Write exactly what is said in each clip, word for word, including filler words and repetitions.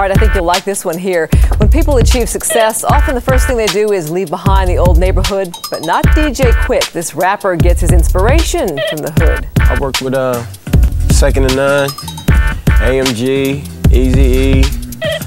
All right, I think you'll like this one here. When people achieve success, often the first thing they do is leave behind the old neighborhood, but not D J Quik. This rapper gets his inspiration from the hood. I worked with uh, Second to None, A M G, Eazy-E,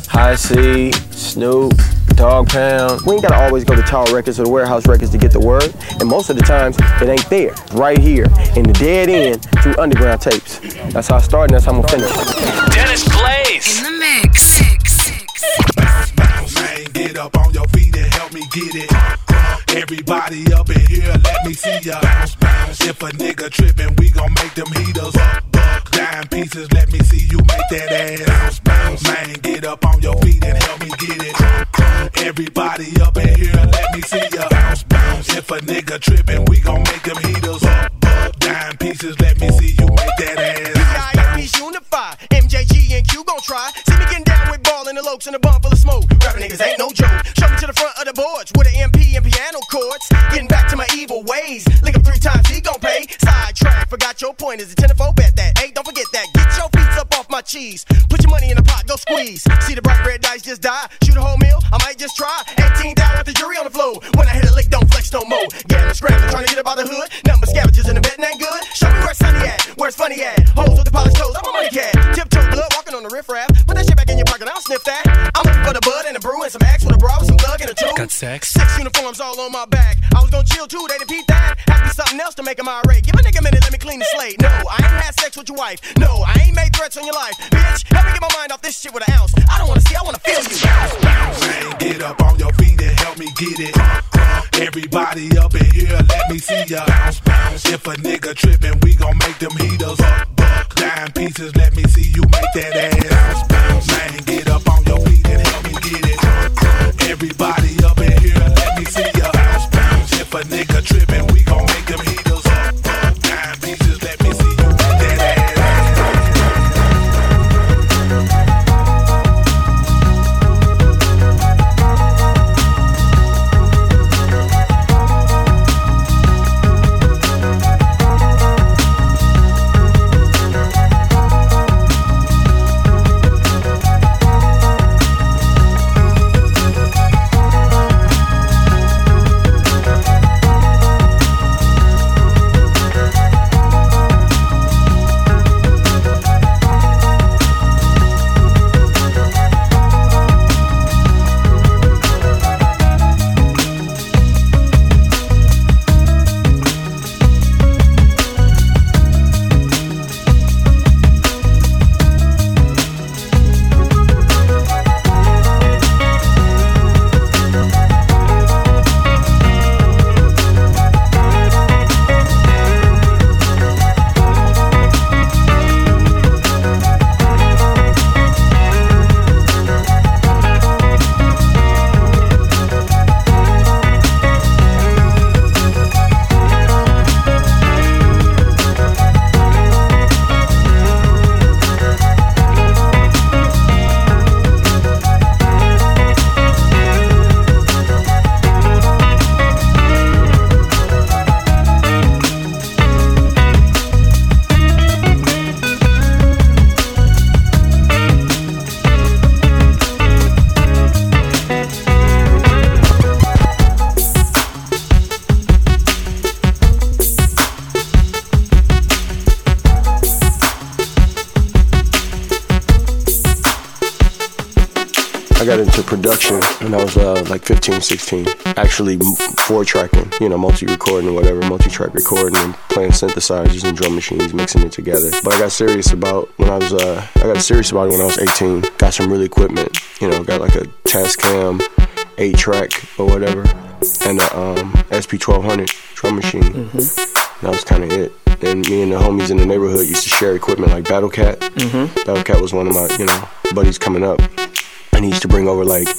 Hi-C, Snoop, Dog Pound. We ain't gotta always go to Tower Records or the Warehouse Records to get the word, and most of the times it ain't there. Right here in the dead end through underground tapes. That's how I started. And that's how I'm gonna finish. Dennis Blaze in the mix. Six, six, six. Bounce, bounce, man, get up on your feet and help me get it. Everybody up in here, let me see ya. Bounce, bounce. If a nigga trippin', we gon' make them heaters. Dime pieces, let me see you make that ass. Bounce, bounce, man, get up on your feet and help me get it. Everybody up in here, let me see ya. Bounce, bounce. If a nigga trippin', we gon' make them heaters. Dime pieces, let me see you make that ass. Bounce, bounce. M J G and Q gon' try. See me getting down with ball in the lokes and a bump full of smoke. Rapping niggas ain't no joke. Show me to the front of the boards with an M P and piano chords. Getting back to my evil ways. Lick up three times, he gon' pay. Sidetrack, forgot your pointers. It's ten to four, bet that. Hey, don't forget that. Get your feet up off my cheese. Put your money in the pot, go squeeze. See the bright red dice just die. Shoot a whole meal, I might just try. eighteen thousand with the jury on the floor. When I hit a lick, don't flex no more. Gambling, scrambling, trying to get up out the hood. Nothing but scavengers and the betting ain't good. Show me where Sunny at, where's funny at. Hoes with the polished toes, I'm a money cat. Tiptoe blood, walking on the riffraff. Put that shit back in your pocket, I'll sniff that. I'm looking for the bud and the brew and some axe with a bra with some thug and a tube. Got sex. Six uniforms all on my back. I was gonna chill too, they didn't peep that. Have to be something else to make him irate. Give a nigga a minute, let me clean the slate. No, I ain't had sex with your wife. No, I ain't made threats on your life. Bitch, help me get my mind off this shit with an ounce. I don't wanna see, I wanna feel you. Bounce, bounce, man, get up on your feet and help me get it. Everybody up in here, let me see ya. Bounce, bounce. If a nigga trippin', we gon' make them heaters. Dime pieces, let me see you make that ass. Bounce, bounce, man, get up on your feet and help me get it. Everybody up in here, let me see ya. Bounce, bounce. If a nigga trippin', we gon' make them heaters. Dime pieces, let me see you make that fifteen, sixteen, actually four tracking, you know, multi-recording or whatever, multi-track recording and playing synthesizers and drum machines, mixing it together. But I got serious about when I was, uh, I got serious about it when I was eighteen. Got some real equipment, you know, got like a Tascam eight track or whatever, and a um, S P twelve hundred drum machine. Mm-hmm. That was kind of it. And me and the homies in the neighborhood used to share equipment like Battle Cat. Mm-hmm. Battle Cat was one of my, you know, buddies coming up, and he used to bring over like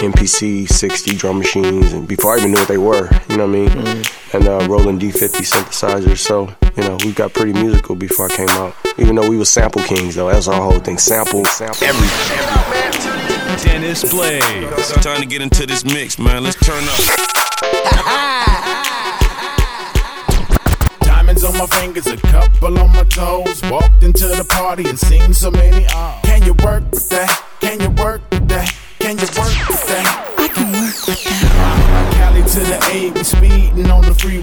M P C sixty drum machines, and before I even knew what they were, you know what I mean? Mm-hmm. And uh, Roland D fifty synthesizers, so, you know, we got pretty musical before I came out. Even though we were sample kings, though, that's our whole thing. Sample, sample, everything. Dennis Blaze. It's time to get into this mix, man. Let's turn up. Diamonds on my fingers, a couple on my toes. Walked into the party and seen so many. Can you work with that? Can you work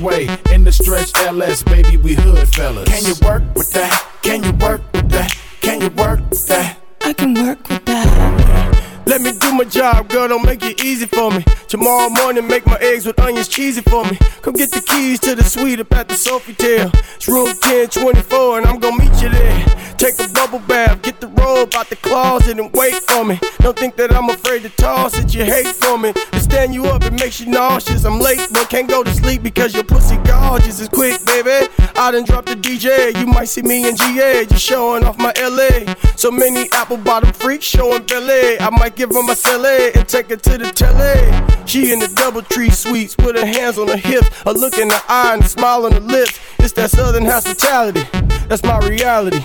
way. In the stretch L S, baby, we hood fellas. Can you work with that? Can you work with that? Can you work with that? I can work with that. Let me do my job, girl, don't make it easy for me. Tomorrow morning, make my eggs with onions cheesy for me. Come get the keys to the suite up at the Sofitel. It's room ten twenty-four and I'm gonna meet you there. Take a bubble bath, get the robe out the closet and wait for me. Don't think that I'm afraid to toss it, you hate for me. To stand you up, it makes you nauseous. I'm late, but can't go to sleep because your pussy gorgeous. It's Quik, baby, I done dropped the D J. You might see me in G A, just showing off my L A. So many apple bottom freaks showing belly. I might give her my celly and take her to the telly. She in the Doubletree suites with her hands on her hips, a look in her eye and a smile on her lips. It's that southern hospitality, that's my reality.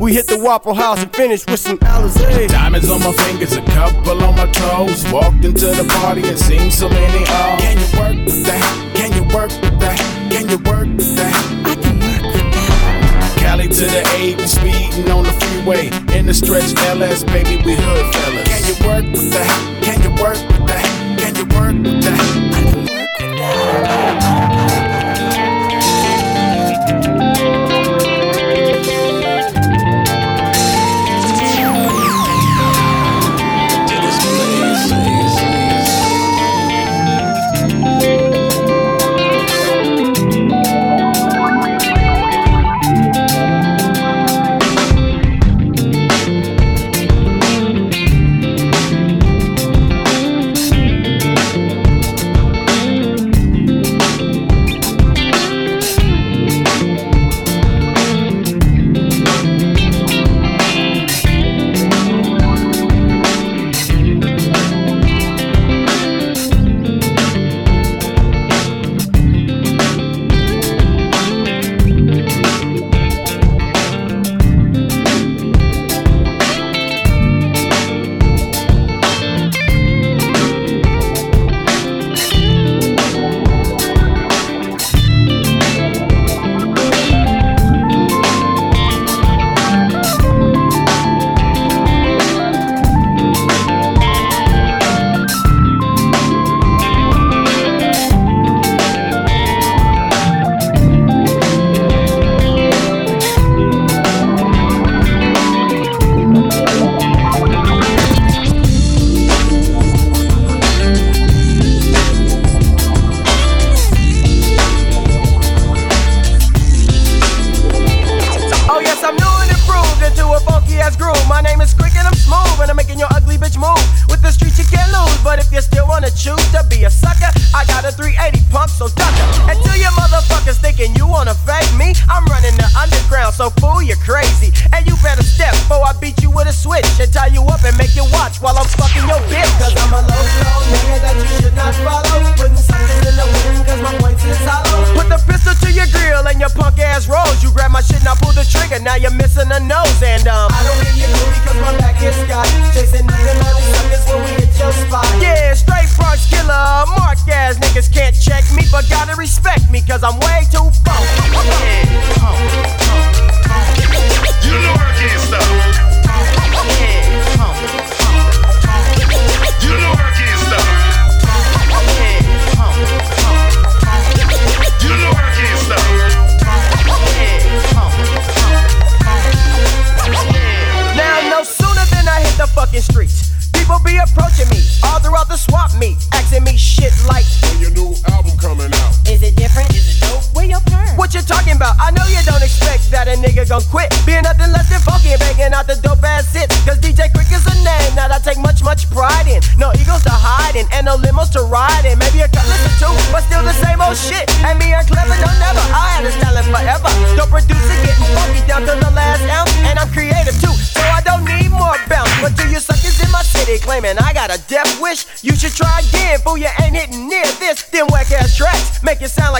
We hit the Waffle House and finish with some Alize. Diamonds on my fingers, a couple on my toes. Walked into the party and seen so many O's. Can you work with that? Can you work with that? Can you work with that? I can work with that. Cali to the eight, we speeding on the freeway. In the stretch L S, baby, we hood fellas. Can you work with that? Can you work with that? Can you work with that? I can work with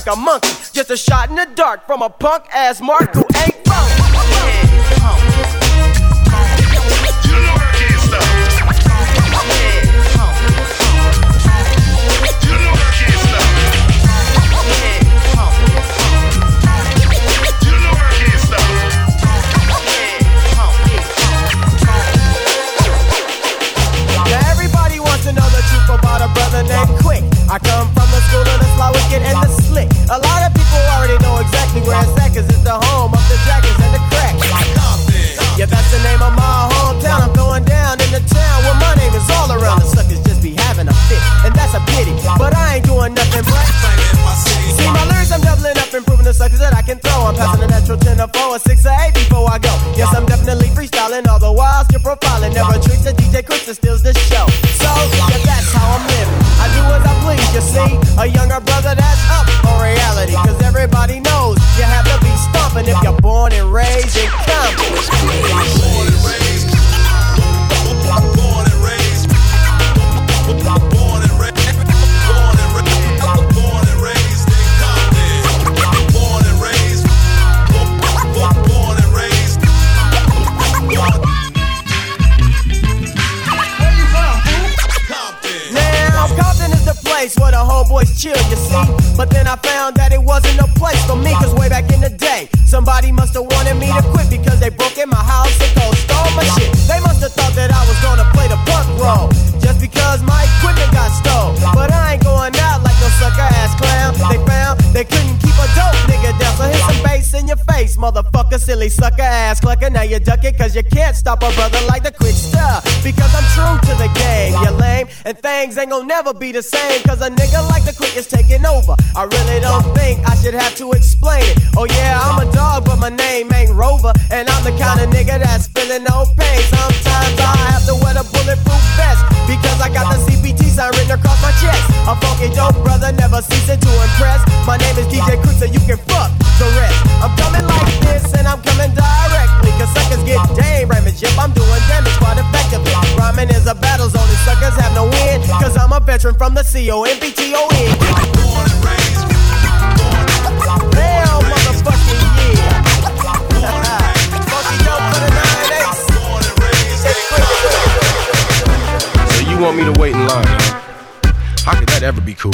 a monkey, just a shot in the dark from a punk ass mark who ain't broke. You know her kids though. You know her kids though. You know her kids though. Now everybody wants to know the truth about a brother named Quik. I come from the school of the slowest kid and the slick. A lot of people place where the homeboys chill, you see. But then I found that it wasn't a place for me, cause way back in the day, somebody must have wanted me to quit, because they broke in my house and go stole my shit. They must have thought that I was gonna play the punk role, just because my equipment got stole. But I ain't going out like no sucker ass clown. They found they couldn't keep a dope nigga down, so hit some bass in your face, motherfucker, silly sucker ass clucker. Now you duck it, cause you can't stop a brother like the Quik stuff, because I'm true to the game, you lame. And things ain't gon' never be the same, cause a nigga like the Quik is taking over. I really don't think I should have to explain it. Oh yeah, I'm a dog, but my name ain't Rover, and I'm the kind of nigga that's feeling no pain. Sometimes I have to wear the bulletproof vest, because I got the C P T sign written across my chest. A funky dope brother never ceasing to impress. My name is D J Cruz, so you can fuck the rest. I'm coming like this, and I'm coming directly, cause suckers get dame ramage. Yep, I'm doing damage quite effectively. Rhyming is a battle zone, and suckers have no win, cause I'm a veteran from the C O M P T O N. Born and raised, born and hell, motherfucking yeah. Funky dope for the nine eights. So you want me to wait in line? How could that ever be cool?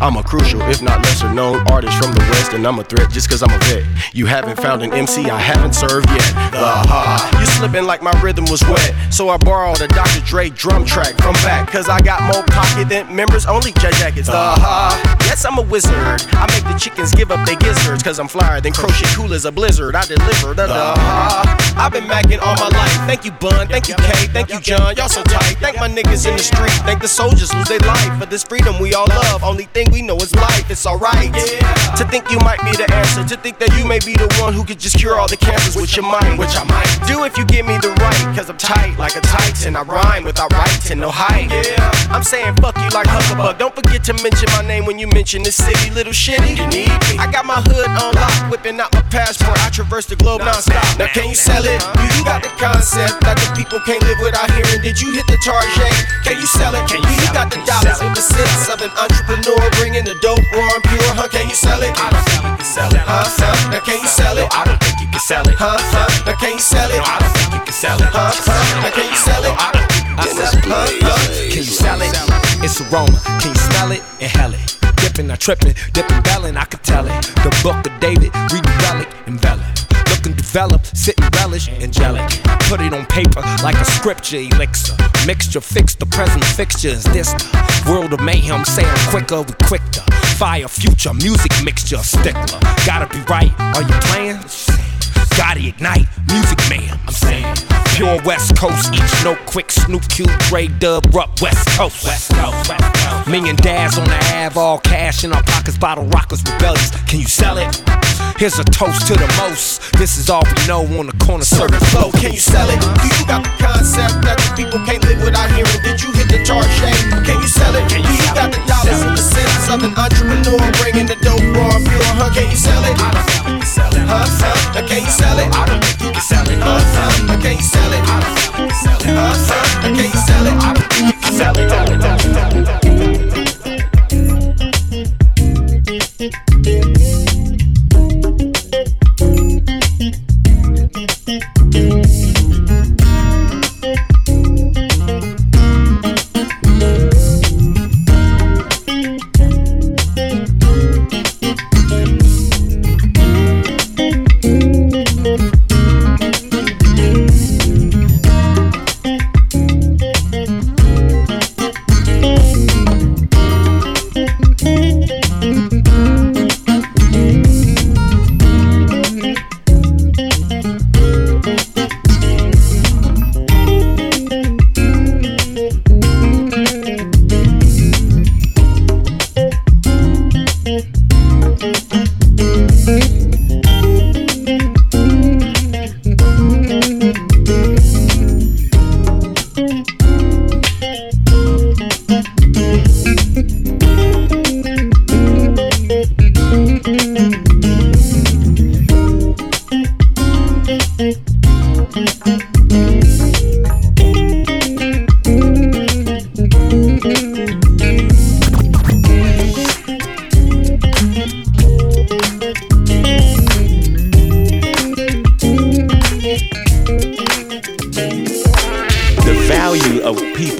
I'm a crucial, if not lesser known artist from the West, and I'm a threat just cause I'm a vet. You haven't found an M C I haven't served yet. Uh-huh. You slipping like my rhythm was wet, so I borrowed a Doctor Dre drum track from back, cause I got more pocket than members only jackets. Uh-huh. Yes, I'm a wizard. I make the chickens give up their gizzards, cause I'm flyer than crochet cool as a blizzard. I delivered. Uh-huh. I've been macking all my life. Thank you, Bun. Thank you, K. Thank you, John. Y'all so tight. Thank my niggas in the street. Thank the soldiers lose their life for this freedom we all love. Only thing we know is life, it's alright. Yeah. To think you might be the answer, to think that you may be the one who could just cure all the cancers with your mind, which I might do if you give me the right, cause I'm tight like a titan. I rhyme without writing, no hype. Yeah. I'm saying fuck you like Huckabug. Don't forget to mention my name when you mention this city, little shitty. You need me. I got my hood unlocked, whipping out my passport. I traverse the globe nonstop. Now can you sell it? You got the concept that the people can't live without hearing. Did you hit the target? Can you sell it? Can you, you got the dollars and the cents of an entrepreneur? Bringing the dope, raw and pure, huh? Can you sell it? I don't think you can sell it, huh? Huh? Now can you sell it? No, I don't think you can sell it, huh? Huh? Now can you sell it? No, I don't think you can sell it, huh? Huh? Now can you sell it? I don't think you can sell it, huh? Huh? Can you sell it? It's aroma. Can you smell it? Inhale it. Dipping, I tripping, dipping, bellin', I could tell it. The book of David, read the relic and bellin'. Looking developed, sitting relish, angelic. Put it on paper like a scripture elixir. Mixture, fix the present fixtures. This the world of mayhem, say I'm quicker with quicker. Fire, future, music mixture, stickler. Gotta be right, are you playing? Gotta ignite, music man, I'm saying. Pure West Coast, each no Quik, Snoop, Q, Dre, Dub, Rupp, West Coast. West Coast, West Coast. Me and Dad's on the Ave, all cash in our pockets, bottle rockers, rebellious. Can you sell it? Here's a toast to the most. This is all we know on the corner, serving flow. Can you sell it? You got the concept that the people can't live without hearing. Did you hit the charge shade? Can you sell it? You got the dollars and the cents of an entrepreneur, bringing the dope, raw, pure, huh? Can you sell it? I don't think you can sell it, huh? Now can you sell it? I don't think you can sell it, huh? Now can you sell it? I don't think you can sell it, huh? Now can you sell it? I don't think you can sell it, huh?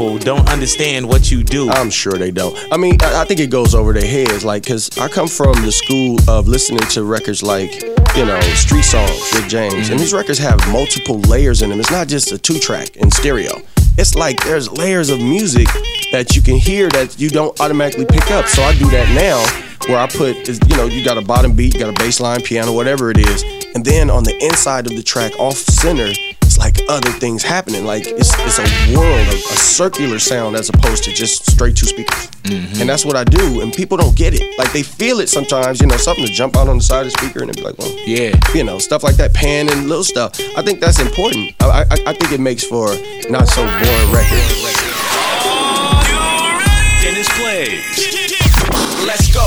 people don't understand what you do. I'm sure they don't. I mean, I, I think it goes over their heads, like, because I come from the school of listening to records like, you know, Street Songs, Rick James. Mm-hmm. And these records have multiple layers in them. It's not just a two-track in stereo. It's like there's layers of music that you can hear that you don't automatically pick up. So I do that now, where I put, you know, you got a bottom beat, you got a bass line, piano, whatever it is. And then on the inside of the track, off center, it's like other things happening. Like it's it's a world, a, a circular sound as opposed to just straight two speakers. Mm-hmm. And that's what I do. And people don't get it. Like they feel it sometimes, you know, something to jump out on the side of the speaker and they'd be like, well, yeah, you know, stuff like that, pan and little stuff. I think that's important. I, I, I think it makes for not so boring record. Dennis Blaze. Let's go.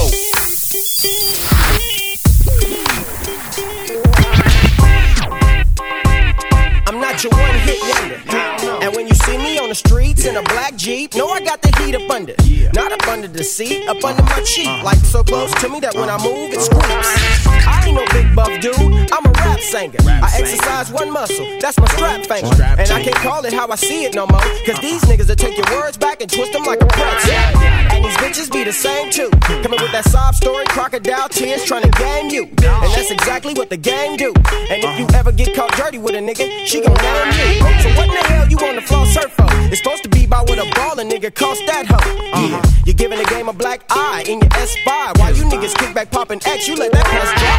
I'm not your one hit wonder. No. And when you see me on the streets yeah. in a black Jeep, know I got the heat up under. Yeah. Not up under the seat, up under my cheek. Uh, like so close uh, to me that when uh, I move, it squeaks. Uh, I ain't no big buff dude, I'm a rap singer. Rap I exercise singer. One muscle, that's my strap finger. Strap and I can't call it how I see it no more. Cause uh, these niggas will take your words back and twist them like a pretzel. Yeah, yeah. And these bitches be the same too. Coming with that sob story, crocodile tears, trying to game you. And that's exactly what the game do. And if you ever get caught dirty with a nigga, she gon' name you. So what the hell you on the floor surf for? It's supposed to be by what a baller nigga cost that hoe. Yeah, you're giving the game a black eye in your S five. While you niggas kick back poppin' X, you let that pass drop.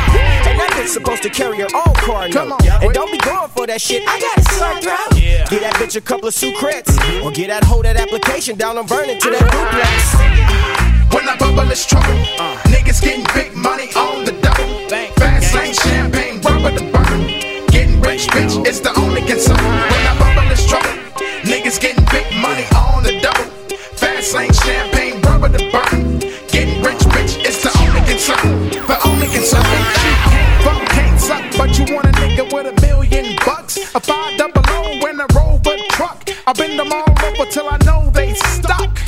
And that bitch supposed to carry her own car note. And don't be going for that shit, I got a sore throat. Get that bitch a couple of sucrets, or get that hoe that application down on Vernon to that duplex. When I bubble, it's trouble. Uh, Niggas getting big money on the double. Bank, Fast lane, champagne, rubber to burn. Getting rich, bitch, it's the only concern. When I bubble, it's trouble. Niggas getting big money on the double. Fast lane, champagne, rubber to burn. Getting rich, bitch, it's the only concern. The only concern. She can't fuck, can't suck, but you want a nigga with a million bucks. A five double O and a Rover truck. I bend them all over till I know they stuck.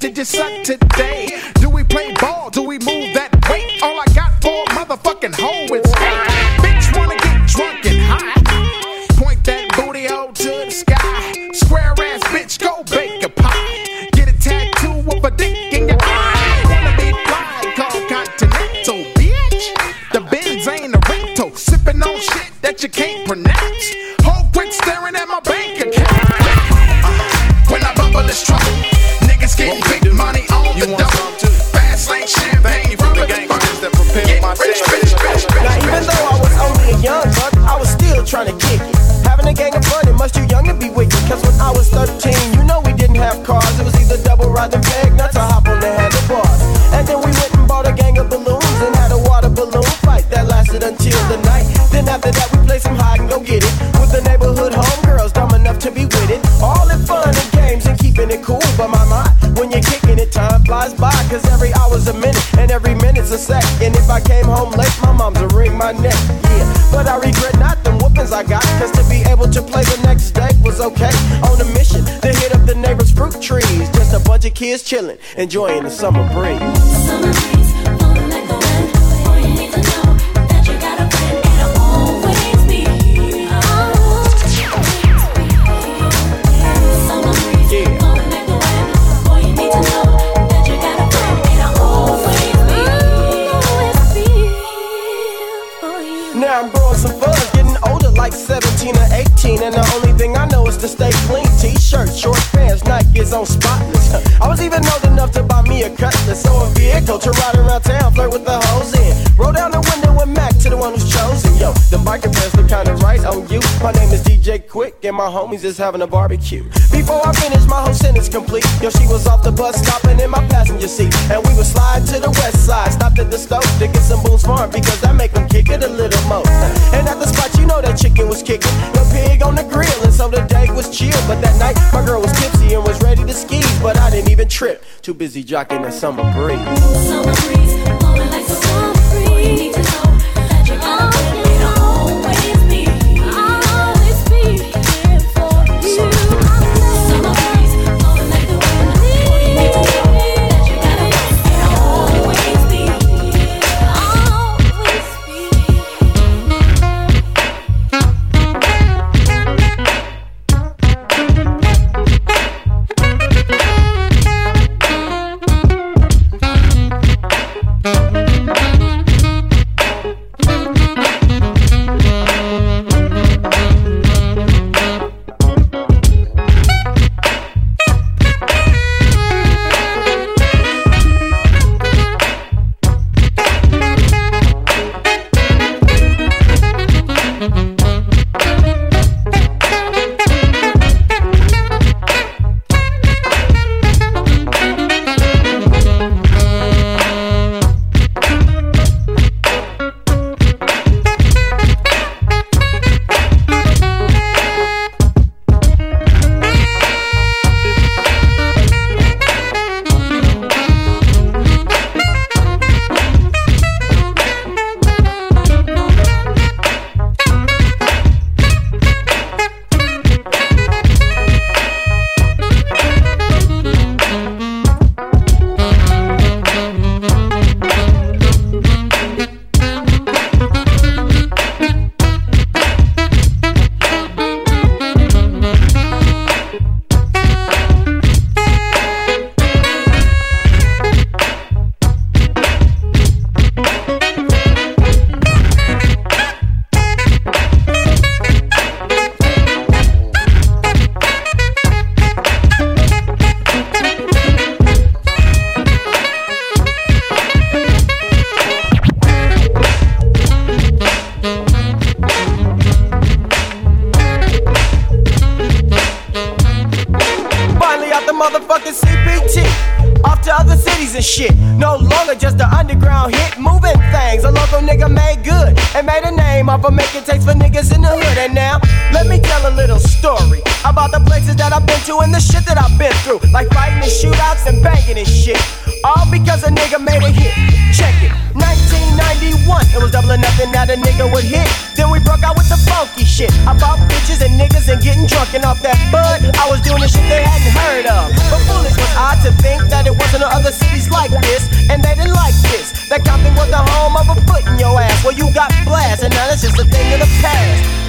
Did you suck today? Do we play ball? Do we move that weight? All I got for a motherfucking hoe is hate. Bitch wanna get drunk and high. Point that booty out to the sky. Square ass bitch, go bake a pie. Get a tattoo with a dick in your eye. Wanna be fly, call Continental, bitch. The Benz ain't a rental. Sipping on shit that you can't pronounce. Whole quit staring at my bank account. When I bubble, it's trouble. Getting big money on the double. Fast lane champagne from the gang that prepared my rich, rich, rich, rich. Now even though I was only a young buck, I was still trying to kick it. Having a gang of fun, it must you young to be wicked. Cause when I was thirteen, you know we didn't have cars. It was either double ride the peg, nuts or hop on the handlebars. And then we went and bought a gang of balloons and had a water balloon fight that lasted until the night. Then after that we played some hide and go get it with the neighborhood homegirls dumb enough to be with it. All in fun and games and keeping it cool, but my mind, when you're kicking it, time flies by. Cause every hour's a minute, and every minute's a sec. And if I came home late, my mom's a ring my neck, yeah. But I regret not them whoopings I got. Cause to be able to play the next day was okay. On a mission to hit up the neighbor's fruit trees. Just a bunch of kids chilling, enjoying the summer breeze. Summer breeze, blowing like the wind. All you need to know that you got a friend. It'll always be, always be. Summer breeze, yeah. Know that you got a friend and I'll always be, always be for you. Now I'm growing some fuzz, getting older like seventeen or eighteen. And the only thing I know is to stay clean. T-shirts, short pants, Nikes on spotless. I was even old enough to buy me a cutlass or a vehicle to ride around town, flirt with the hoes in. Roll down the window and Mac to the one who's chosen. Yo, them biker pants look kinda right on you. My name is D J Quik and my homies is having a barbecue. Before I finish, my whole sentence complete. Yo, she was off the bus, stopping in my passenger seat. And we was sliding to the west side. Stopped at the stove to get some booze for him because that make them kick it a little more. And at the spot, you know that chicken was kicking. The pig on the grill, and so the day was chill. But that night, my girl was tipsy and was ready to ski. But I didn't even trip. Too busy jocking that summer breeze. Summer breeze, blowing like the summer breeze. All you need to know that you're gonna win. It'll always be, always be here for you. shit. No longer just an underground hit, moving things. A local nigga made good and made a name off of making takes for niggas in the hood. And now, let me tell a little story about the places that I've been to and the shit that I've been through, like fighting and shootouts and banging and shit, all because a nigga made a hit. Check it, nineteen ninety-one, it was double or nothing that a nigga would hit. Then we broke out with the funky shit. I bought bitches and niggas and getting drunk, and off that bud, I was doing the shit they hadn't heard of. But foolish was I to think that it wasn't in other cities like this, and they didn't like this. That Compton was the home of a foot in your ass. Well, you got blast, and now that's just a thing of the past.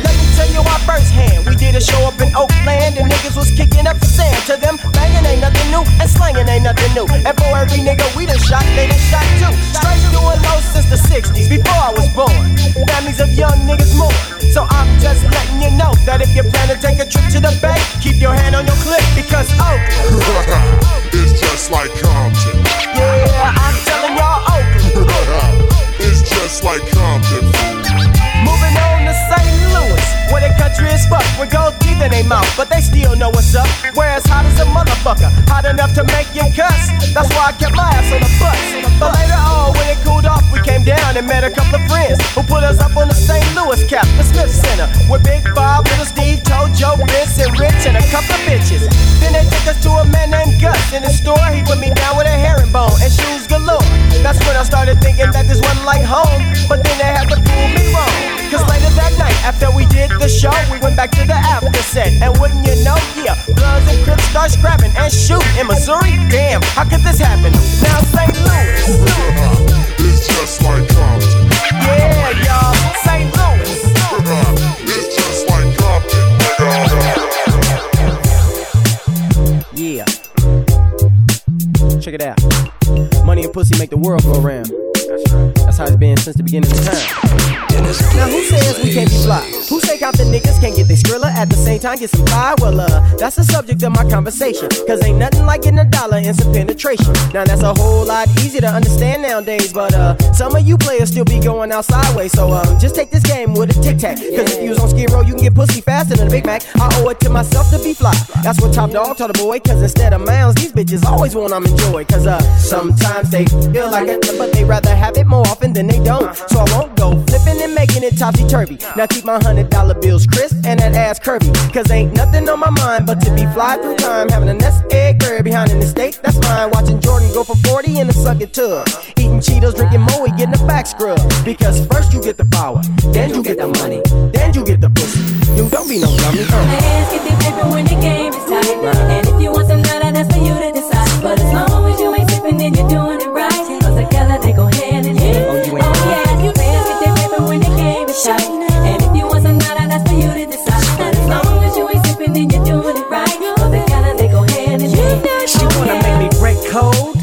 Let me tell you our firsthand. We did a show up in Oakland, and niggas was kicking up the sand. To them, banging ain't nothing new, and slanging ain't nothing new. And for every nigga we done shot, they done shot too. Straight doing low since the sixties, before I was born. Families of young niggas more. So I'm just letting you know that if you plan to take a trip to the bay, keep your hand on your clip, because Oakland, it's just like Compton. Yeah, I'm telling y'all, Oakland, it's just like Compton. Moving on to Saint Louis, where the country is fucked with gold teeth in their mouth, but they still know what's up. Where it's hot as a motherfucker, hot enough to make you cuss. That's why I kept my ass on the bus. But later on, when it cooled off, we came down and met a couple of friends who put us up on the Saint Louis Captain Smith Center with Big Bob, Little Steve, Tojo, Vince, and Rich, and a couple of bitches. Then they took us to a man named Gus in the store. He put me down with a herringbone and shoes galore. That's when I started thinking that this wasn't like home, but then they had to prove me wrong. Cause later that night, after we did the show, we went back to the after set. And wouldn't you know, yeah, Bloods and Crips start scrapping and shooting in Missouri. Damn, how could this happen? Now Saint Louis, it's just like Compton. Yeah, y'all, Saint Louis, it's just like Compton. Yeah, check it out. Money and pussy make the world go round. That's how it's been since the beginning of time. Now who says we can't be fly? Who say out the niggas can't get their skrilla at the same time get some fly? Well, uh, that's the subject of my conversation. Cause ain't nothing like getting a dollar and some penetration. Now that's a whole lot easier to understand nowadays. But uh, some of you players still be going out sideways. So um, just take this game with a tic-tac. Cause if you was on Skid Row, you can get pussy faster than a Big Mac. I owe it to myself to be fly. That's what Top Dog taught a boy. Cause instead of mounds, these bitches always want I'm enjoyed. Cause uh, sometimes they feel like it, but they rather have it more often than they don't. So I won't go flipping and making it topsy-turvy. Now keep my hundred dollar bills crisp and that ass curvy. Cause ain't nothing on my mind but to be fly through time. Having a nest egg bird behind in the state, that's mine. Watching Jordan go for forty in a suckin' tub. Eating Cheetos, drinking Moe, getting a back scrub. Because first you get the power, then you get the money, then you get the pussy. You don't be no dummy. My hands get this paper when the game is tight. And if you want some dollar, that's for you to decide. But as long as you ain't sippin', then you're doing it right. Cause together they go hand in hand. Oh, you ain't oh yeah, you hands get that paper when the game is tight. And if you want some dollar, that's for you to decide. But as long as you ain't sippin', then you're doing it right. Cause together they go hand in hand. She wanna make me break cold,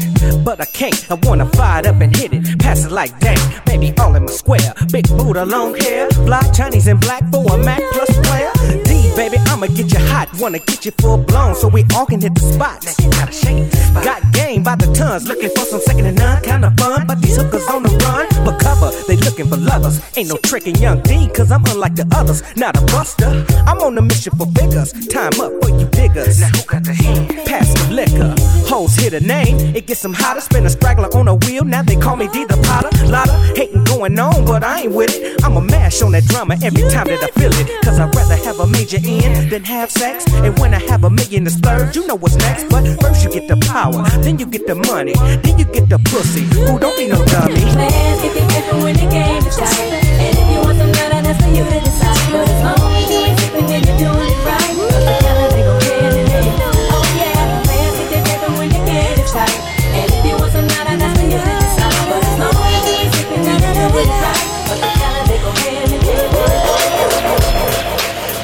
but I can't. I wanna fire it up and hit it, pass it like dang. Baby, all in my square, big Buddha, long hair, black Chinese and black for a Mac plus player. D, baby, I'ma get you hot, wanna get you full blown so we all can hit the spot. Now you gotta shake the spot. Got game by the tons, looking for some second to none, kinda fun, but these hookers on the run for cover. They looking for lovers, ain't no tricking young D, cause I'm unlike the others, not a buster. I'm on a mission for figures, time up for you diggers. Now who got the hand? Pass the liquor, hoes hear the name, it gets some hotter. Spin a straggler on a wheel, now they call me D the Potter. Lotta hating going on, but I ain't with it. I'ma mash on that drama every time that I feel it. Cause I'd rather have a major end than have sex. And when I have a million to splurge, you know what's next. But first you get the power, then you get the money, then you get the pussy. Ooh, don't be no dummy. My hands get this paper when the game is tight. And if you want some dollar, that's for you to decide. But as long as you ain't sleeping, then you're doing it right. Cause the dollar, they go hand in hand. Oh yeah, my hands get this paper when the game is tight.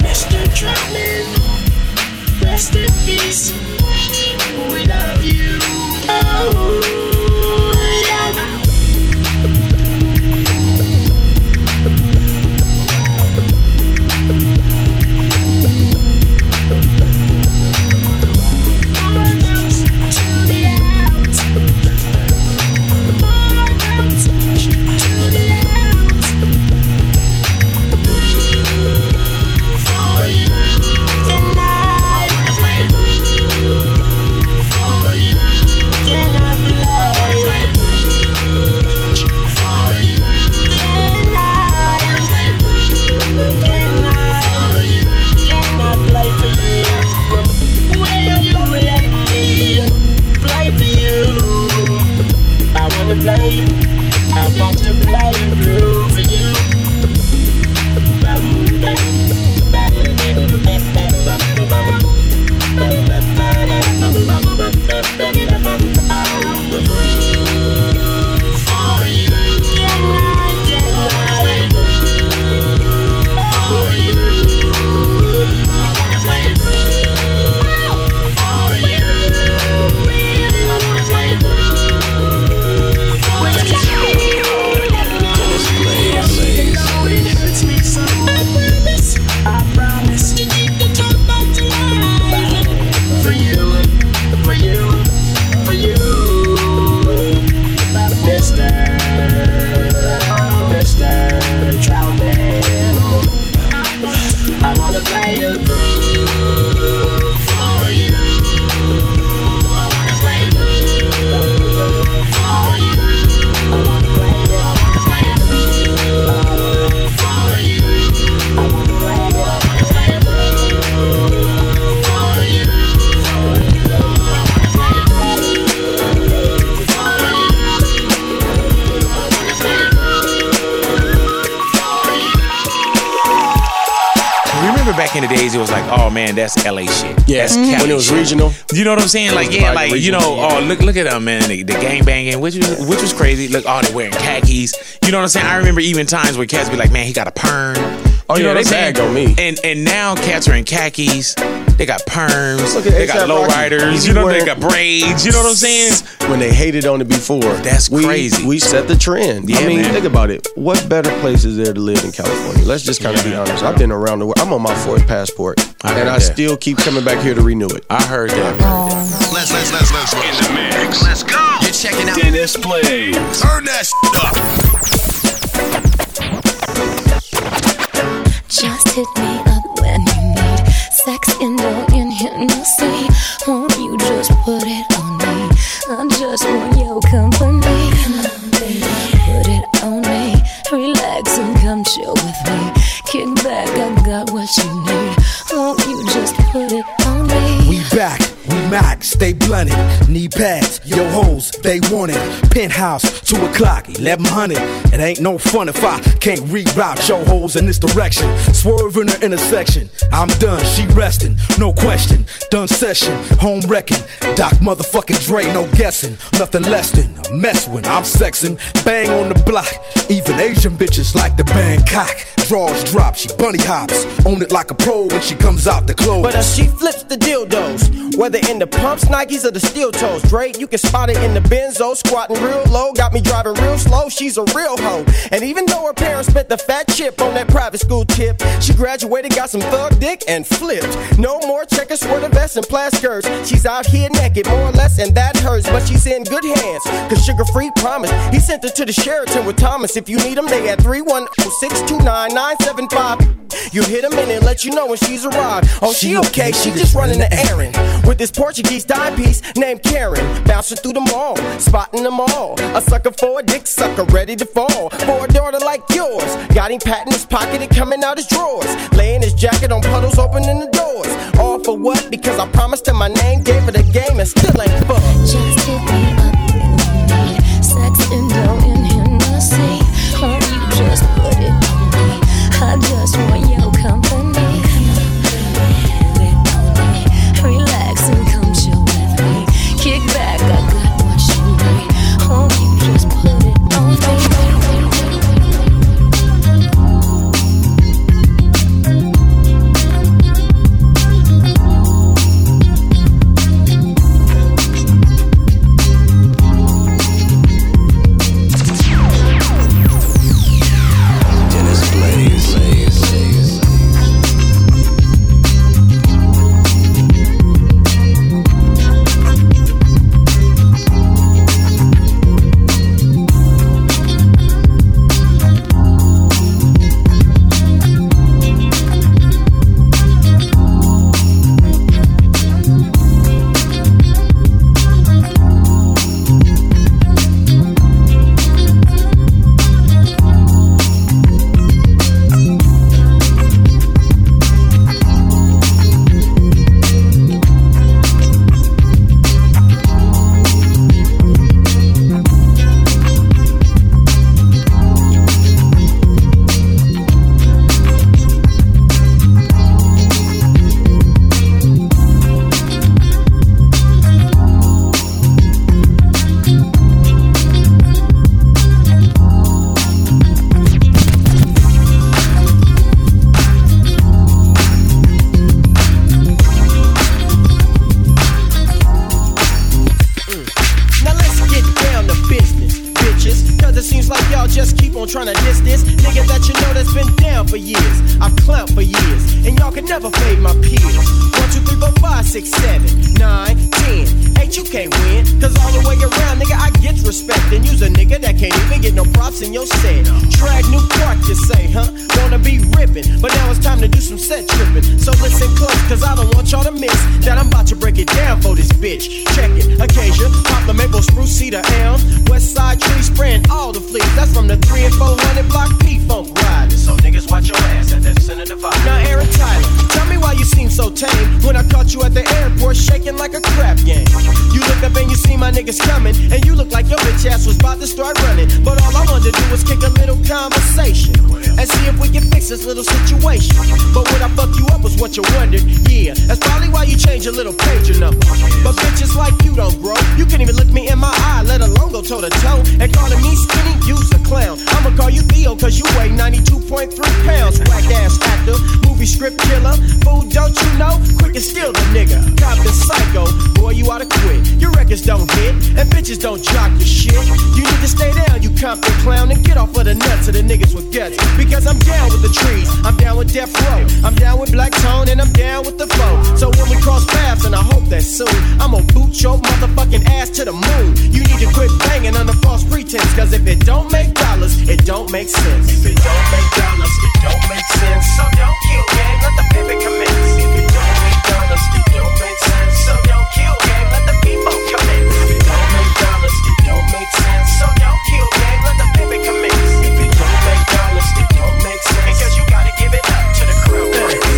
Mister Drummond, rest in peace. We love you. Oh. back in the days, it was like, oh man, that's L A shit. Yeah, that's mm-hmm. When it was shit. Regional. You know what I'm saying? Like, yeah, like, regional. You know, oh, look look at them, man. The, the gang banging, which was, which was crazy. Look, oh, they're wearing khakis. You know what I'm saying? I remember even times where cats be like, man, he got a perm. Oh, you yeah, know they tag on me. And and now cats are in khakis. They got perms. They got lowriders. You know, they got braids. You know what I'm saying? When they hated on it before. That's we, crazy. We set the trend. Yeah, I mean, man. Think about it. What better place is there to live in California? Let's just kind of yeah, be honest. I've been around the world. I'm on my fourth passport. I and I that. still keep coming back here to renew it. I heard that. Oh. Let's, let's, let's, let's. In the mix. Let's go. You're checking out Dennis Blaze. Turn that up. Just hit me up when you need sex in the intimacy. Won't you just put it on me? I just want your company. Put it on me. Relax and come chill with me. Kick back, I got what you need. Won't you just put it on me? We back. We max, stay blunted, knee pads, yo hoes, they want it. Penthouse, two o'clock, eleven hundred. It ain't no fun if I can't reroute yo hoes in this direction. Swerve in the intersection, I'm done, she resting, no question. Done session, home wrecking, Doc motherfucking Dre, no guessing. Nothing less than a mess when I'm sexing. Bang on the block, even Asian bitches like the Bangkok. Draws drop, she bunny hops, own it like a pro when she comes out the clothes. But as she flips the dildos, whether in the pumps, Nikes, or the steel toes. Dre, you can spot it in the Benzo, squatting real low. Got me driving real slow, she's a real hoe. And even though her parents spent the fat chip on that private school tip, she graduated, got some thug dick, and flipped. No more checkers, sweater vests, and plaid skirts. She's out here naked, more or less, and that hurts. But she's in good hands, cause Sugar Free promised. He sent her to the Sheraton with Thomas. If you need him, they at three one zero, six two nine, nine seven five. You hit him in and let you know when she's arrived. Oh, she okay, she just running the errand. With this Portuguese timepiece named Karen, bouncing through the mall, spotting them all. A sucker for a dick sucker, ready to fall for a daughter like yours. Got him patting his pocket and coming out his drawers, laying his jacket on puddles, opening the doors. All for what? Because I promised him my name, gave her the game, and still ain't fucked. Just hit me up when you need sex and don't in him the sea. Or you just put it on me. I just want your company. niggas coming, and you look like your bitch ass was about to start running. But all I wanted to do was kick a little conversation and see if we can fix this little situation. But when I fuck you up was what you wondered. Yeah, that's probably why you changed your little page or number. But bitches like you don't grow. You can't even look me in my eye, let alone go toe to toe. And calling me skinny, you's a clown. I'ma call you Theo, cause you weigh ninety-two point three pounds. Whack ass actor, movie script killer. Food, don't you know? Quik is still the nigga. Compton psycho, boy, you oughta quit. Your records don't hit, and bitches don't jock your shit. You need to stay down, you Compton clown, and get off of the nuts of the niggas with guts. Because I'm down with the trees, I'm down with Death Row, I'm down with Black Tone, and I'm down with the foe. So when we cross paths, and I hope that soon, I'ma boot your motherfucking ass to the moon. You need to quit banging under false pretense, cause if it don't make dollars, it don't make sense. If it don't make dollars, it don't make sense. So don't kill, gang, let the pivot commence. If it don't make dollars, it don't make sense. So don't kill, gang, let the people commence. If it don't make dollars, it don't make sense. So don't kill, gang, let the pivot commence. If it don't make dollars, it don't make sense. Because you gotta give it up to the crew.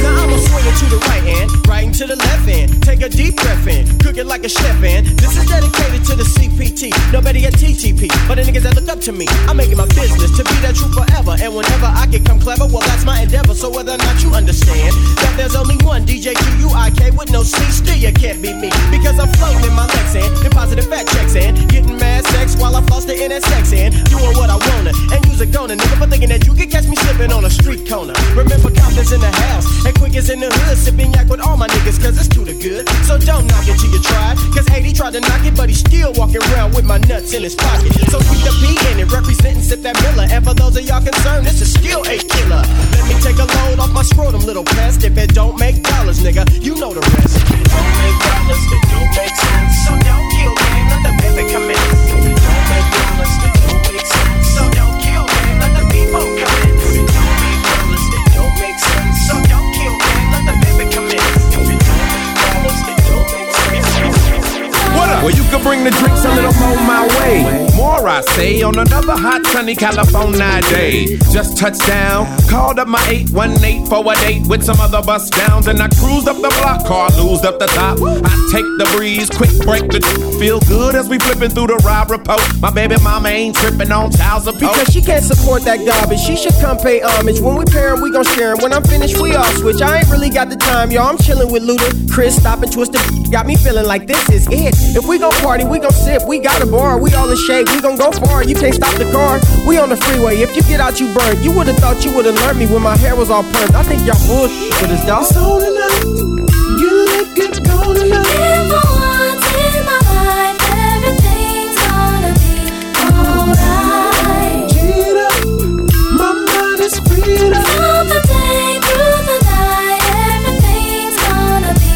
Now I'ma swing it to the right hand, right into the left hand. Take a deep breath in, cook it like a chef in. This is dedicated to the C P T, no better yet T T P. But the niggas that look up to me, I make it my business to be that true forever. And whenever I can come clever, well that's my endeavor. So whether or not you understand that there's only one D J Q U I K with no C, still you can't beat me. Because I'm floating in my Lexan, depositing fat checks and getting mad sex while I foster N S X and doing what I wanna. And you's a goner, nigga, for thinking that you could catch me slipping on a street corner. Remember Compton's in the house, and Quik is in the hood, sipping yak with all my niggas, cause it's too the good. So don't knock it till you try, cause A D tried to knock it, but he's still walking around with my nuts in his pocket. So keep the P in it, representing sip that Miller. And for those of y'all concerned, this is still a killer. Let me take a load off my scrotum, little pest. If it don't make dollars, nigga, you know the rest. If it don't make dollars, it don't make sense. So don't kill, gang, let the pivot commence. If it don't make dollars, it don't make sense. So don't kill, gang, let the people commence. If it don't make dollars, it don't make sense. So don't kill, gang, let the pivot commence. What up? Well, you can bring the drinks a little on my way. More I say on another hot sunny California day. Just touched down, called up my eight one eight for a date with some other bus downs. And I cruised up the block, car loosed up the top. I take the breeze, Quik break the d- feel good as we flipping through the ride report. My baby mama ain't tripping on child support. Because she can't support that garbage, she should come pay homage. When we pair 'em, we gon' share 'em. When I'm finished, we all switch. I ain't really got the time, y'all. I'm chilling with Luda, Chris, stop and twist the got me feeling like this is it. If we gon' party, we gon' sip, we got a bar. We all in shape, we gon' go far, you can't stop the car. We on the freeway, if you get out, you burn. You would've thought you would've learned me when my hair was all permed. I think y'all bullshit for this, dog. It's all enough, you look good, all enough. If I want in my life, everything's gonna be alright. Get up, my mind is freed up. From the day through the night, everything's gonna be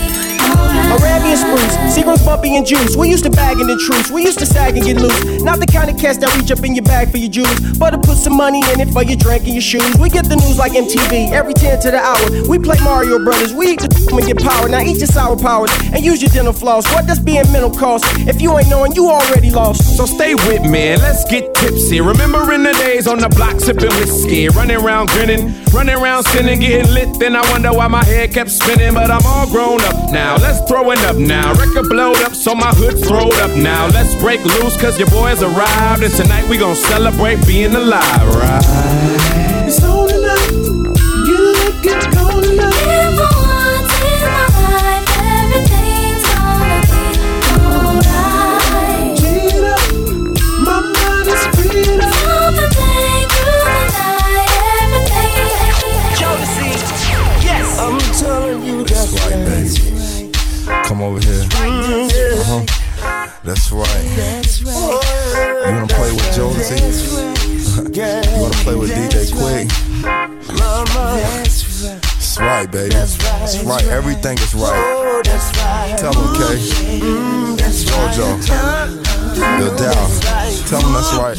alright. Arabian Spruce. Cigarettes, bumpy, and juice. We used to bag in the truce. We used to sag and get loose. Not the kind of cats that reach up in your bag for your juice, but to put some money in it for your drink and your shoes. We get the news like M T V every ten to the hour. We play Mario Brothers. We eat the and get power. Now eat your sour powers and use your dental floss. What does being mental cost? If you ain't knowing, you already lost. So stay with me and let's get tipsy. Remembering the days on the block sipping whiskey, running around grinning, running around sinning, getting lit. Then I wonder why my head kept spinning, but I'm all grown up now. Let's throw it up now. Record blowed up, so my hood throwed up now. Let's break loose, cause your boys arrived. And tonight we gon' celebrate being alive, right? It's all enough, you look good, all enough. If I want in my life, everything's gonna be alright. Get up, my mind is freed up. From the day through the night, everything. Jealousy, yes, I'm telling you that's right, baby. Come over here. Uh-huh. That's right. That's right. You wanna play with Jodeci? You wanna play with D J Quik? That's right, baby. That's right. Everything is right. Tell them, K. Jojo. Lil Dow. Tell them that's right.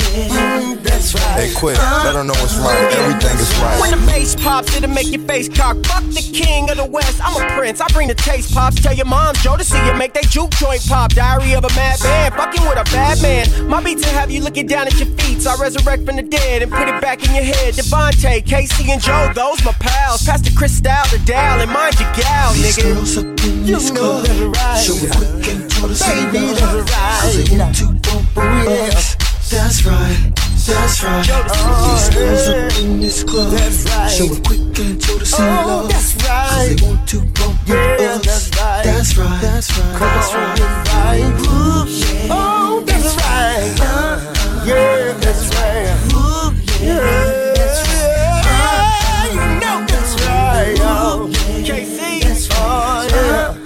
Hey, Quik, let her know it's right. Everything is right. When the bass pops, it'll make your face cock. Fuck the king of the west, I'm a prince. I bring the taste pops. Tell your mom, Jodeci, you make that juke joint pop. Diary of a madman, fucking with a bad man. My beats will have you looking down at your feet. So I resurrect from the dead and put it back in your head. Devontae, Casey, and Joe, those my pals. Pastor Chris Style, the Dow, and mind your gal. out, nigga. You know that's right. So Quik and told us baby, that's right. Cause into bump ass. That's right, that's right. Oh, these girls yeah. up in this club. That's right. So Quik and told us oh, that's right. Cause they want to bump yeah, us. That's right, that's right, that's right. That's right. Oh, yeah. Oh, that's right. Uh, yeah, that's right. Oh, yeah, that's right. Ah, you know that's right. Oh, K C, that's right. Yeah.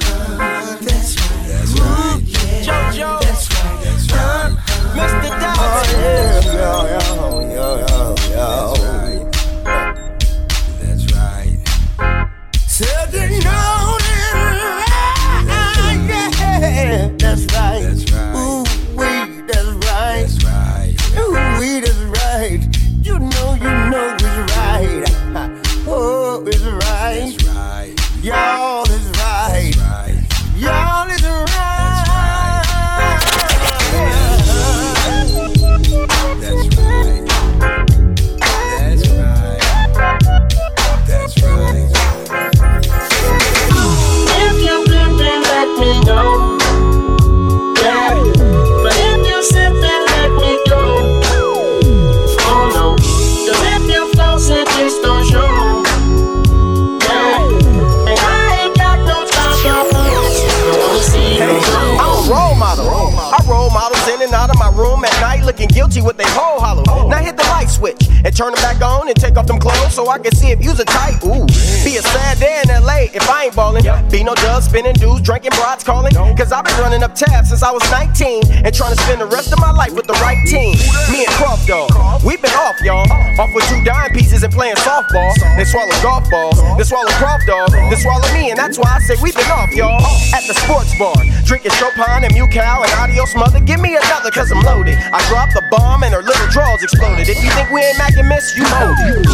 Guilty with they whole hollow. Oh. Now hit the light switch and turn them back on and take off them clothes so I can see if you's a type. Ooh, yeah. Be a sad day in L A if I ain't ballin'. Yep. Be no dubs, spinning dudes, drinking broads, calling. Nope. Cause I've been running up tabs since I was nineteen and trying to spend the rest of my life with the right team. Yeah. Me and Croft Dog, we been off, y'all. Oh. Off with two dime pieces and playing softball. Soft. They swallow golf balls, soft. They swallow Croft Dog, soft. They swallow me, and that's why I say we been off, y'all. Oh. At the sports bar, drinking Chopin and Mucal and Adios Mother. Give me another cause I'm loaded. I dropped the bomb and her little drawers exploded. If you think we ain't making miss, you hold it. If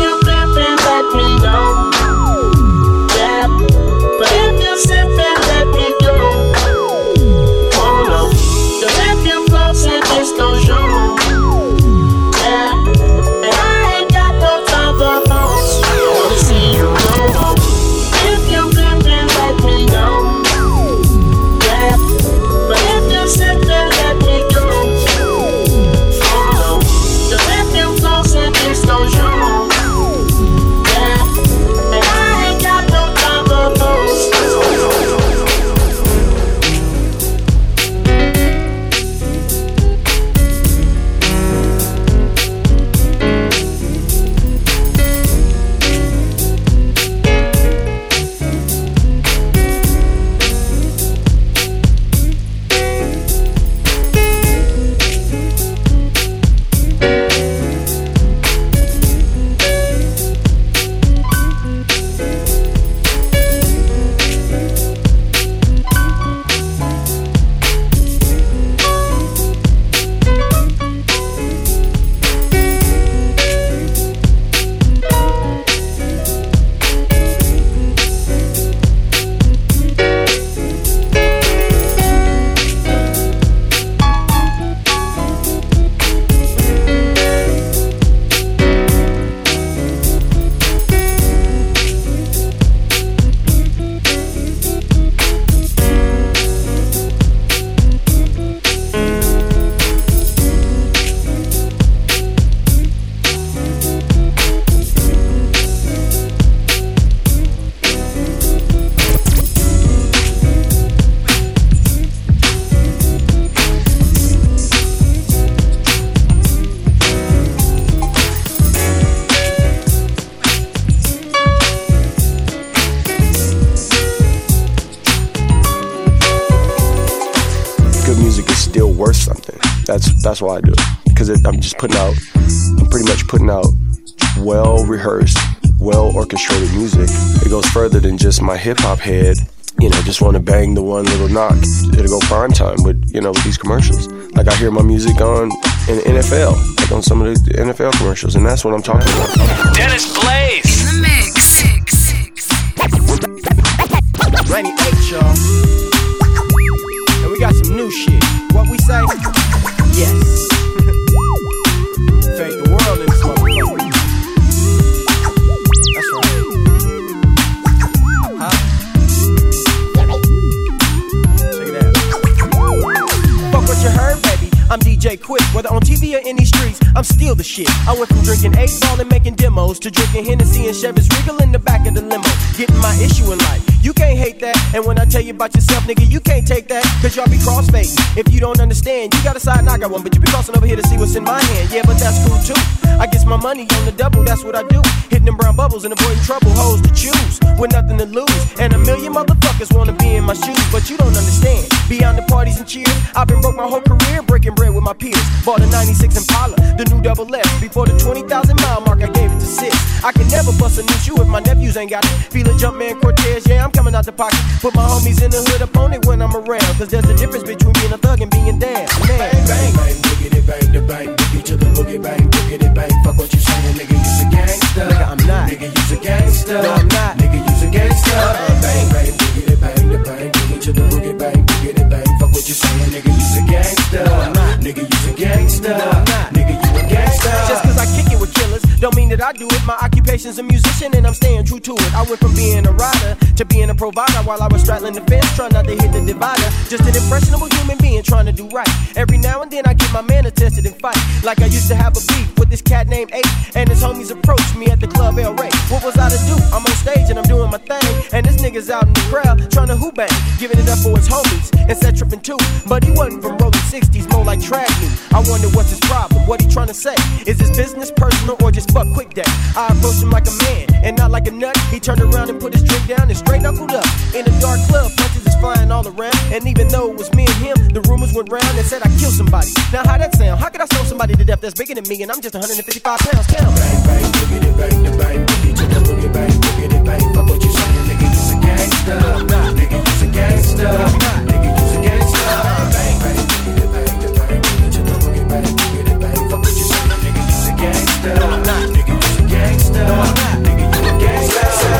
you flippin', let me know. Yeah. But if you sippin', let me go. Oh no. Cause if you flossing, it's no show. Yeah. And I ain't got no time for folks. I wanna see you go. If you flippin', let me know. Yeah. But if you sippin', let me go. Don't you? Yeah. And I ain't got no time for That's why I do it, because I'm just putting out, I'm pretty much putting out well-rehearsed, well-orchestrated music. It goes further than just my hip-hop head, you know, just want to bang the one little knock. It'll go prime time with, you know, with these commercials. Like I hear my music on in the N F L, like on some of the N F L commercials, and that's what I'm talking about. Dennis Blaze in the mix. ninety-eight, y'all. And we got some new shit. What we say? Yes. Fake the world in this motherfucker. That's right. Huh? year in these streets, I'm still the shit. I went from drinking eight ball and making demos to drinking Hennessy and Chevy's Regal in the back of the limo. Getting my issue in life, you can't hate that. And when I tell you about yourself, nigga, you can't take that. Cause y'all be cross-facing. If you don't understand, you got a side and I got one, but you be crossing over here to see what's in my hand. Yeah, but that's cool too. I guess my money on the double, that's what I do. Hitting them brown bubbles and avoiding trouble, hoes to choose. With nothing to lose, and a million motherfuckers wanna be in my shoes. But you don't understand, beyond the parties and cheers, I've been broke my whole career, breaking bread with my peers. Bought a ninety-six Impala, the new double S. Before the twenty thousand mile mark, I gave it to sis. I can never bust a new shoe if my nephews ain't got it. Feel a Jumpman Cortez, yeah, I'm coming out the pocket. Put my homies in the hood up on it when I'm around. Cause there's a difference between being a thug and being down. Man. Bang, bang, bang, boogity, bang, the bang, boogie to the boogie, bang, boogity, bang. Fuck what you saying, nigga, you's a gangster. Nigga, I'm not. Nigga, you's a gangster. No, I'm not. Nigga, you's a gangster. Bang, bang, bang, boogity, bang, the bang, boogie to the boogie, bang, boogity, bang. Fuck what you saying, nigga, you's a gangster. No, I'm not. Nigga, you's a gangster. No, I'm not. Nigga, you a gangster. Just cause I kick it with killers, don't mean that I do it. My occupation's a musician and I'm staying true to it. I went from being a rider to being a provider while I was straddling the fence, trying not to hit the divider. Just an impressionable human being trying to do right. Every now and then I get my manner tested and fight. Like I used to have a beef with this cat named Ape, and his homies approached me at the club El Rey. What was I to do? I'm on stage and I'm doing my thing, and this nigga's out in the crowd trying to hoobang, giving it up for his homies and set tripping too. But he wasn't from rolling sixties, more like trash me. I wonder what's his problem, what he trying to say. Is his business personal or just fuck Quik that? I approached him like a man and not like a nut. He turned around and put his drink down and straight knuckled up. In a dark club, punches is flying all around. And even though it was me and him, the rumors went round and said I killed somebody. Now how that sound? How could I stone somebody to death that's bigger than me and I'm just one hundred fifty-five pounds? Count. Bang, bang, boogity, bang, the bang, boogity, the boogie, bang, boogity, bang. Fuck what you saying, nigga, you's a gangster. No, I'm not. Nigga, you's a gangster. No, I'm not. Nigga, you's a gangster. Bang, bang, boogity, bang, the bang, boogity, the boogie, bang, boogity, bang. Fuck what you saying, nigga, you's a gangster. No, I'm not. Nigga, you's a gangster. No, I'm not. Nigga, you's a gangster.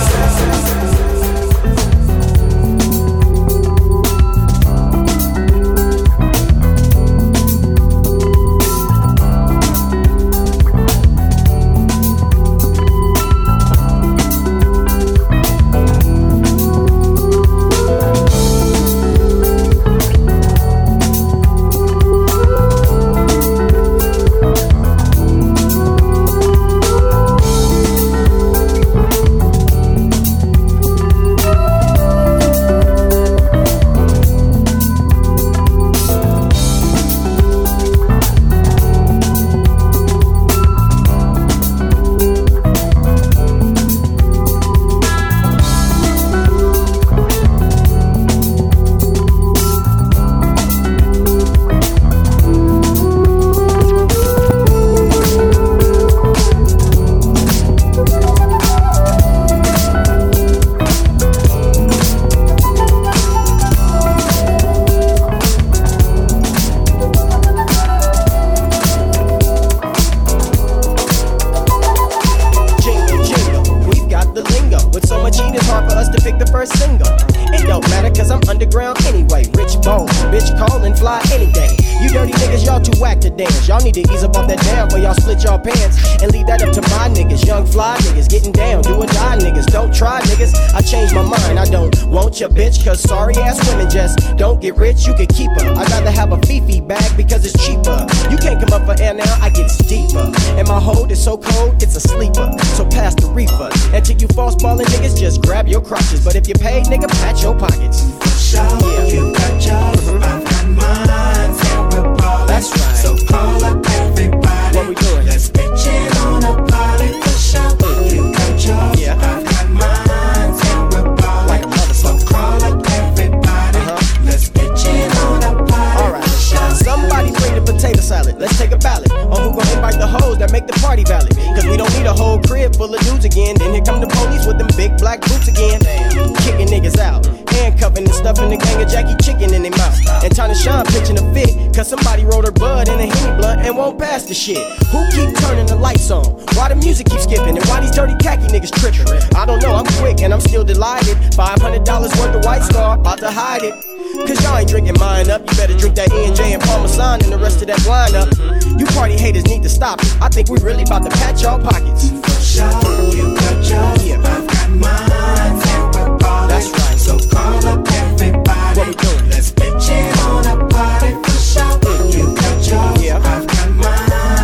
Rich, you could keep her. I'd rather have a Fifi bag because it's cheaper. You can't come up for air now, I get steeper. And my hold is so cold, it's a sleeper. So pass the reefer. And till you false ballin' niggas, just grab your crotches. But if you pay, nigga, patch your pockets. So yeah. If you got yours, I've got mine. So we're ballin'. That's right. So call up everybody. What we doing? Let's bitch it on a party for sure. If you got yours, yeah. I've got mine. So we're ballin'. Like a motherfucker. So call up potato salad, let's take a ballot on who gon' invite the hoes that make the party valid. Cause we don't need a whole crib full of dudes again. Then here come the police with them big black boots again. Kicking niggas out, handcuffing and stuffing the gang of Jackie Chicken in their mouth. And Tana Sean pitching a fit, cause somebody rolled her bud in a Henny blunt and won't pass the shit. Who keep turning the lights on? Why the music keeps skipping? And why these dirty khaki niggas tripping? I don't know, I'm Quik and I'm still delighted. five hundred dollars worth of White Star, about to hide it. Cause y'all ain't drinking mine up. You better drink that E and J and Parmesan and the rest of that wine up. You party haters need to stop it. I think we really about to patch y'all pockets. For sure, you got yours, yeah. I've got mine, and we're ballin'. That's right. So call up everybody. What we doing? Let's bitch it on a party for sure. You got yours, yeah. I've got mine.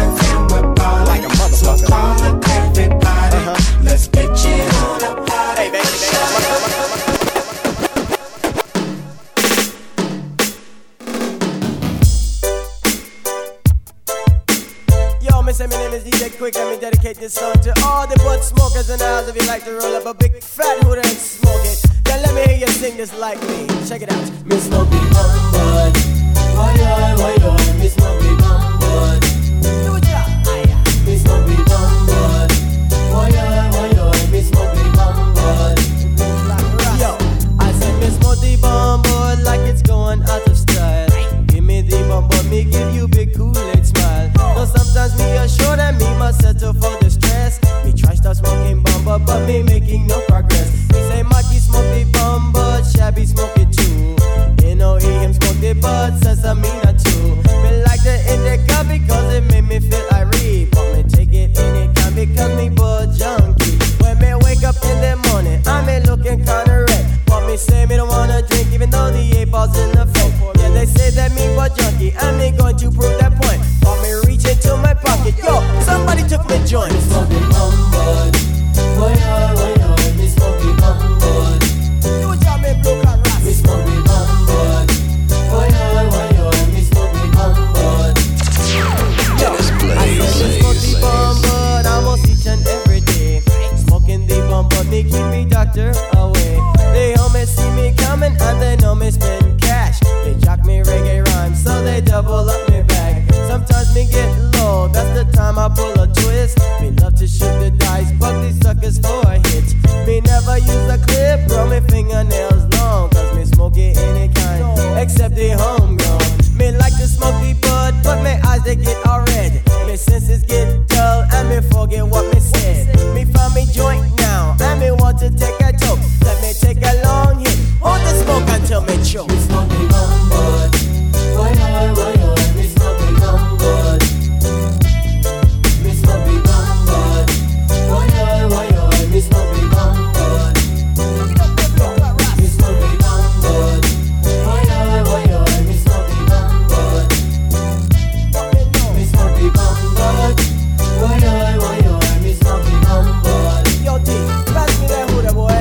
Quik, let me dedicate this song to all the butt smokers and owls. If you like to roll up a big fat hood and smoke it, then let me hear you sing this like me. Check it out. Miss Smokey Bum Bud, why I, why I, Miss Smokey Bum Bud. Do it, yeah, aye. Miss Smokey Bum Bud, why I, why I, Miss Smokey Bum Bud. Yo, I said Miss Smokey Bum Bud, like it's going out of style. Give me the bum bud, me give you big Kool-Aid smile. Though sometimes me assure that me must settle for the stress. Me try stop smoking bum bud, but me making no progress. Me say Mikey smoke the bum bud, Shabby smoke it too. You know he him smoke the bud, Sesamina too. Me like the indica because it made me feel irate. But me take it in it can because me bud junkie. When me wake up in the morning, I me looking kinda red. But me say me don't wanna drink even though the eight ball's in the effect. Yeah, they say that me was junkie, and me going to prove that point. But me reach into my pocket, yo, somebody took me joint. Miss Smokey Bum Bud, why I, why I, Miss Smokey Bum Bud. You would tell me blue car rats. Miss Smokey Bum Bud, why I, why I, Miss Smokey Bum Bud. Yo, I said Miss Smokey Bum Bud, almost each and every day. Smoking the bum bud, me keep me doctor away. They always see me coming, and they know me spend cash. They jock me reggae rhymes, so they double up me bag. Sometimes me get low, that's the time I pull a twist. Me love to shoot the dice, but these suckers for a hit. Me never use a clip, bro, me fingernails long. Cause me smoke it any kind, except the homegrown. Me like to smoke the bud, but my eyes they get all red. Me senses get dull, and me forget what me said. Me find me joint now, and me want to take a toke. Let me take a long hit, hold the smoke until me choke. Miss Smokey Bum Bud, why I, why I, Miss Smokey Bum Bud. Miss Smokey Bum Bud, why I, why I, Miss Smokey Bum Bud. Miss Smokey Bum Bud, why I, why I, Miss Smokey Bum Bud. Miss Smokey Bum Bud, why I, why I, Miss Smokey Bum Bud. Yo D, pass me that Huda boy.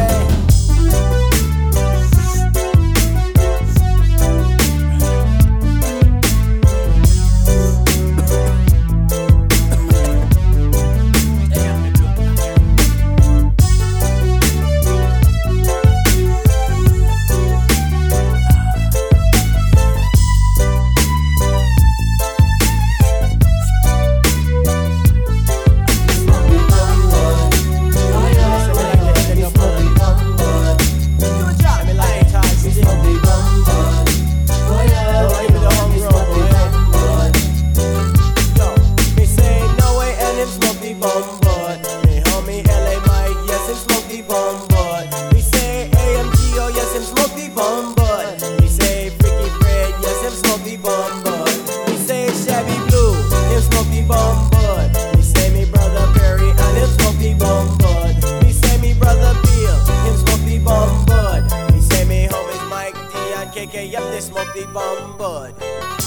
K K, yep, they smoke the bum bud.